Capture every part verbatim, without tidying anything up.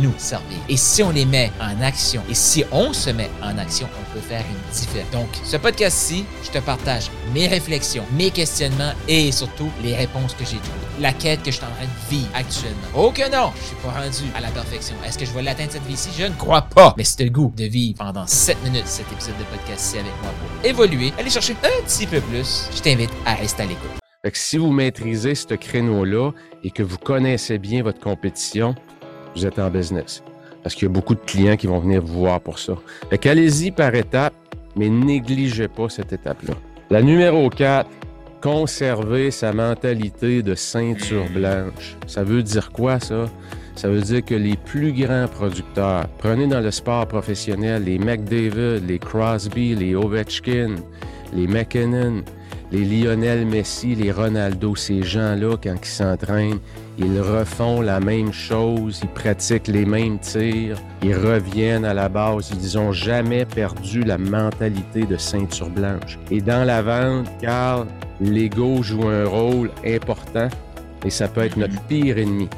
nous servir. Et si on les met en action, et si on se met en action, on peut faire une différence. Donc, ce podcast-ci, je te partage mes réflexions, mes questionnements et surtout les réponses que j'ai trouvées. La quête que je suis en train de vivre actuellement. Oh que non! Je suis pas rendu à la perfection. Est-ce que je vais l'atteindre cette vie-ci? Je ne crois pas. Mais si tu as le goût de vivre pendant sept minutes cet épisode de podcast-ci avec moi pour évoluer, aller chercher un petit peu plus, je t'invite à rester à l'écoute. Fait que si vous maîtrisez ce créneau-là et que vous connaissez bien votre compétition, vous êtes en business. Parce qu'il y a beaucoup de clients qui vont venir vous voir pour ça. Fait qu'allez-y par étapes, mais négligez pas cette étape-là. La numéro quatre, conserver sa mentalité de ceinture blanche. Ça veut dire quoi, ça? Ça veut dire que les plus grands producteurs, prenez dans le sport professionnel les McDavid, les Crosby, les Ovechkin, les McKinnon, les Lionel Messi, les Ronaldo, ces gens-là, quand ils s'entraînent, ils refont la même chose, ils pratiquent les mêmes tirs, ils reviennent à la base, ils n'ont jamais perdu la mentalité de ceinture blanche. Et dans la vente, Carl, l'ego joue un rôle important et ça peut être notre pire ennemi.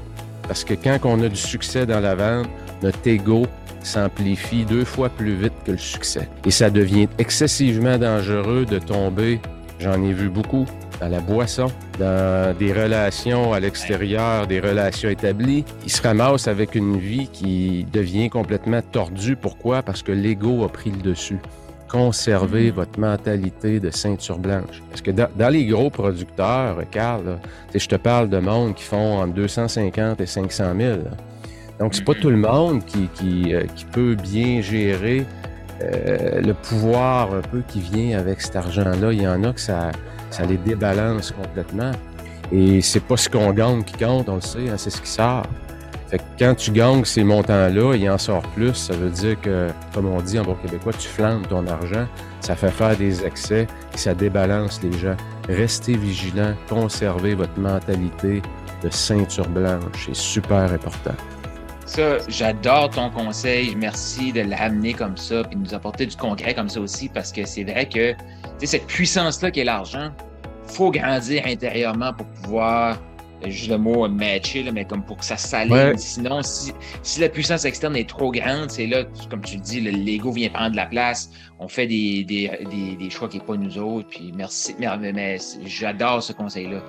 Parce que quand on a du succès dans la vente, notre ego s'amplifie deux fois plus vite que le succès. Et ça devient excessivement dangereux de tomber. J'en ai vu beaucoup dans la boisson, dans des relations à l'extérieur, des relations établies. Ils se ramassent avec une vie qui devient complètement tordue. Pourquoi? Parce que l'ego a pris le dessus. Conservez votre mentalité de ceinture blanche. Parce que dans, dans les gros producteurs, Carl, je te parle de monde qui font entre deux cent cinquante et cinq cent mille. Là. Donc, c'est pas tout le monde qui, qui, euh, qui peut bien gérer Euh, le pouvoir un peu qui vient avec cet argent-là. Il y en a que ça, ça les débalance complètement. Et c'est pas ce qu'on gagne qui compte, on le sait, hein, c'est ce qui sort. Fait que quand tu gagnes ces montants-là, il en sort plus. Ça veut dire que, comme on dit en bon québécois, tu flammes ton argent, ça fait faire des excès et ça débalance les gens. Restez vigilants, conservez votre mentalité de ceinture blanche, c'est super important. Ça, j'adore ton conseil. Merci de l'amener comme ça et de nous apporter du concret comme ça aussi parce que c'est vrai que cette puissance-là qui est l'argent, il faut grandir intérieurement pour pouvoir, juste le mot « matcher », mais comme pour que ça s'aligne. Ouais. Sinon, si, si la puissance externe est trop grande, c'est là, comme tu le dis, le, l'ego vient prendre la place. On fait des, des, des, des choix qui n'est pas nous autres. Puis merci, mais, mais, mais j'adore ce conseil-là.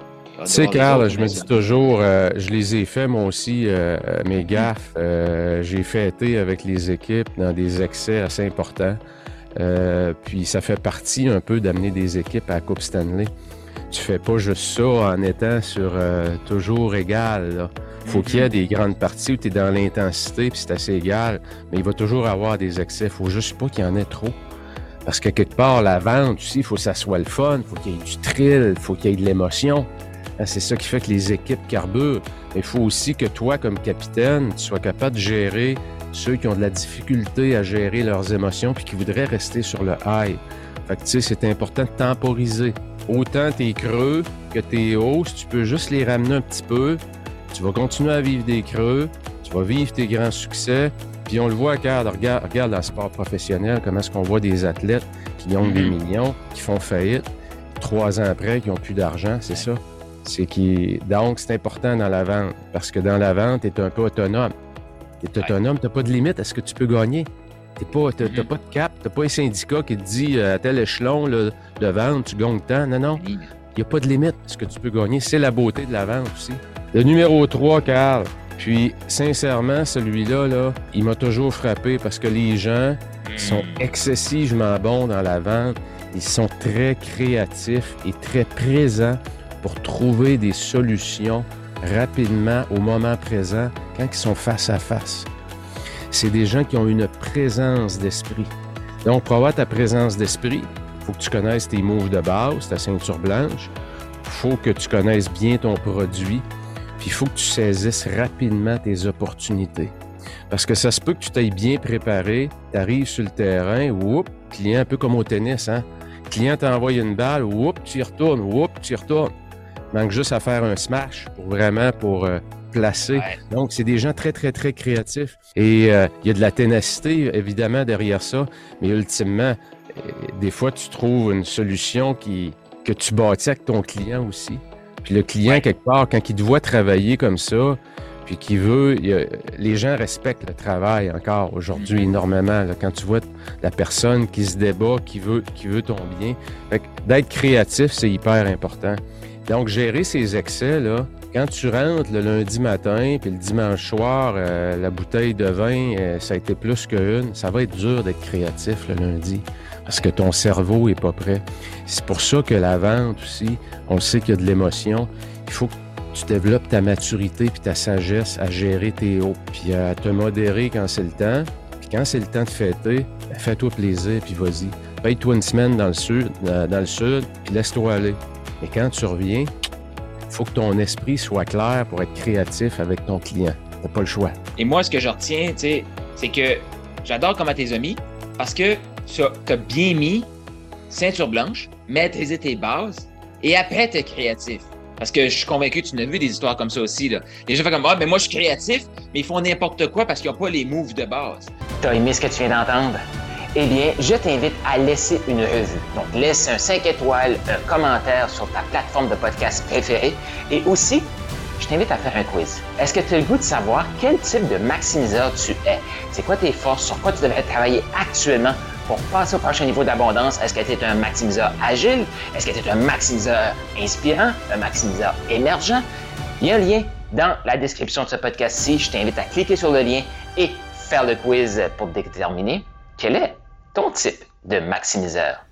Tu sais, Carl, je me dis toujours, euh, je les ai fait moi aussi, euh, mes gaffes. Euh, j'ai fêté avec les équipes dans des excès assez importants. Euh, puis ça fait partie un peu d'amener des équipes à la Coupe Stanley. Tu fais pas juste ça en étant sur euh, toujours égal. Là. Faut qu'il y ait des grandes parties où tu es dans l'intensité puis c'est assez égal. Mais il va toujours avoir des excès. Faut juste pas qu'il y en ait trop. Parce que quelque part, la vente aussi, il faut que ça soit le fun. Faut qu'il y ait du thrill. Faut qu'il y ait de l'émotion. C'est ça qui fait que les équipes carburent. Il faut aussi que toi, comme capitaine, tu sois capable de gérer ceux qui ont de la difficulté à gérer leurs émotions puis qui voudraient rester sur le high. Fait que, tu sais, c'est important de temporiser. Autant t'es creux que t'es haut, si tu peux juste les ramener un petit peu, tu vas continuer à vivre des creux, tu vas vivre tes grands succès. Puis on le voit, regarde, regarde, regarde dans le sport professionnel, comment est-ce qu'on voit des athlètes qui gagnent des millions, qui font faillite, trois ans après, qui n'ont plus d'argent, c'est ça. C'est qui donc c'est important dans la vente parce que dans la vente, tu es un peu autonome. Tu es autonome, tu n'as pas de limite à ce que tu peux gagner. Tu n'as pas, mm-hmm. pas de cap, tu n'as pas un syndicat qui te dit à tel échelon là, de vente, tu gagnes tant. Non, non, il n'y a pas de limite à ce que tu peux gagner. C'est la beauté de la vente aussi. Le numéro trois, Carl, puis sincèrement, celui-là, là, il m'a toujours frappé parce que les gens sont excessivement bons dans la vente. Ils sont très créatifs et très présents pour trouver des solutions rapidement au moment présent quand ils sont face à face. C'est des gens qui ont une présence d'esprit. Donc, pour avoir ta présence d'esprit, il faut que tu connaisses tes moves de base, ta ceinture blanche, il faut que tu connaisses bien ton produit, puis il faut que tu saisisses rapidement tes opportunités. Parce que ça se peut que tu t'ailles bien préparé, tu arrives sur le terrain, whoop, client, un peu comme au tennis, hein? Client t'envoie une balle, whoop, tu y retournes, whoop, tu y retournes. Manque juste à faire un smash pour vraiment pour euh, placer. Ouais. Donc, c'est des gens très, très, très créatifs. Et il euh, y a de la ténacité, évidemment, derrière ça. Mais ultimement, euh, des fois, tu trouves une solution qui, que tu bâtis avec ton client aussi. Puis le client, ouais. quelque part, quand il te voit travailler comme ça, puis qu'il veut, il a, les gens respectent le travail encore aujourd'hui énormément. Là, quand tu vois la personne qui se débat, qui veut, qui veut ton bien. Fait que d'être créatif, c'est hyper important. Donc, gérer ces excès, là, quand tu rentres le lundi matin, puis le dimanche soir, euh, la bouteille de vin, euh, ça a été plus qu'une, ça va être dur d'être créatif le lundi parce que ton cerveau n'est pas prêt. C'est pour ça que la vente aussi, on le sait qu'il y a de l'émotion. Il faut que tu développes ta maturité puis ta sagesse à gérer tes hauts, puis à te modérer quand c'est le temps. Puis quand c'est le temps de fêter, ben, fais-toi plaisir, puis vas-y. Paye-toi une semaine dans le sud, dans, dans le sud, puis laisse-toi aller. Et quand tu reviens, il faut que ton esprit soit clair pour être créatif avec ton client. T'as pas le choix. Et moi, ce que je retiens, tu sais, c'est que j'adore comment t'es mis parce que t'as bien mis ceinture blanche, maîtriser tes bases et après t'es créatif. Parce que je suis convaincu, tu n'as vu des histoires comme ça aussi. Là. Les gens font comme « Ah, mais moi, je suis créatif, mais ils font n'importe quoi parce qu'ils n'ont pas les moves de base. » T'as aimé ce que tu viens d'entendre? Eh bien, je t'invite à laisser une revue. Donc, laisse un cinq étoiles, un commentaire sur ta plateforme de podcast préférée. Et aussi, je t'invite à faire un quiz. Est-ce que tu as le goût de savoir quel type de maximiseur tu es? C'est quoi tes forces? Sur quoi tu devrais travailler actuellement pour passer au prochain niveau d'abondance? Est-ce que tu es un maximiseur agile? Est-ce que tu es un maximiseur inspirant? Un maximiseur émergent? Il y a un lien dans la description de ce podcast-ci. Je t'invite à cliquer sur le lien et faire le quiz pour déterminer quel est ton type de maximiseur.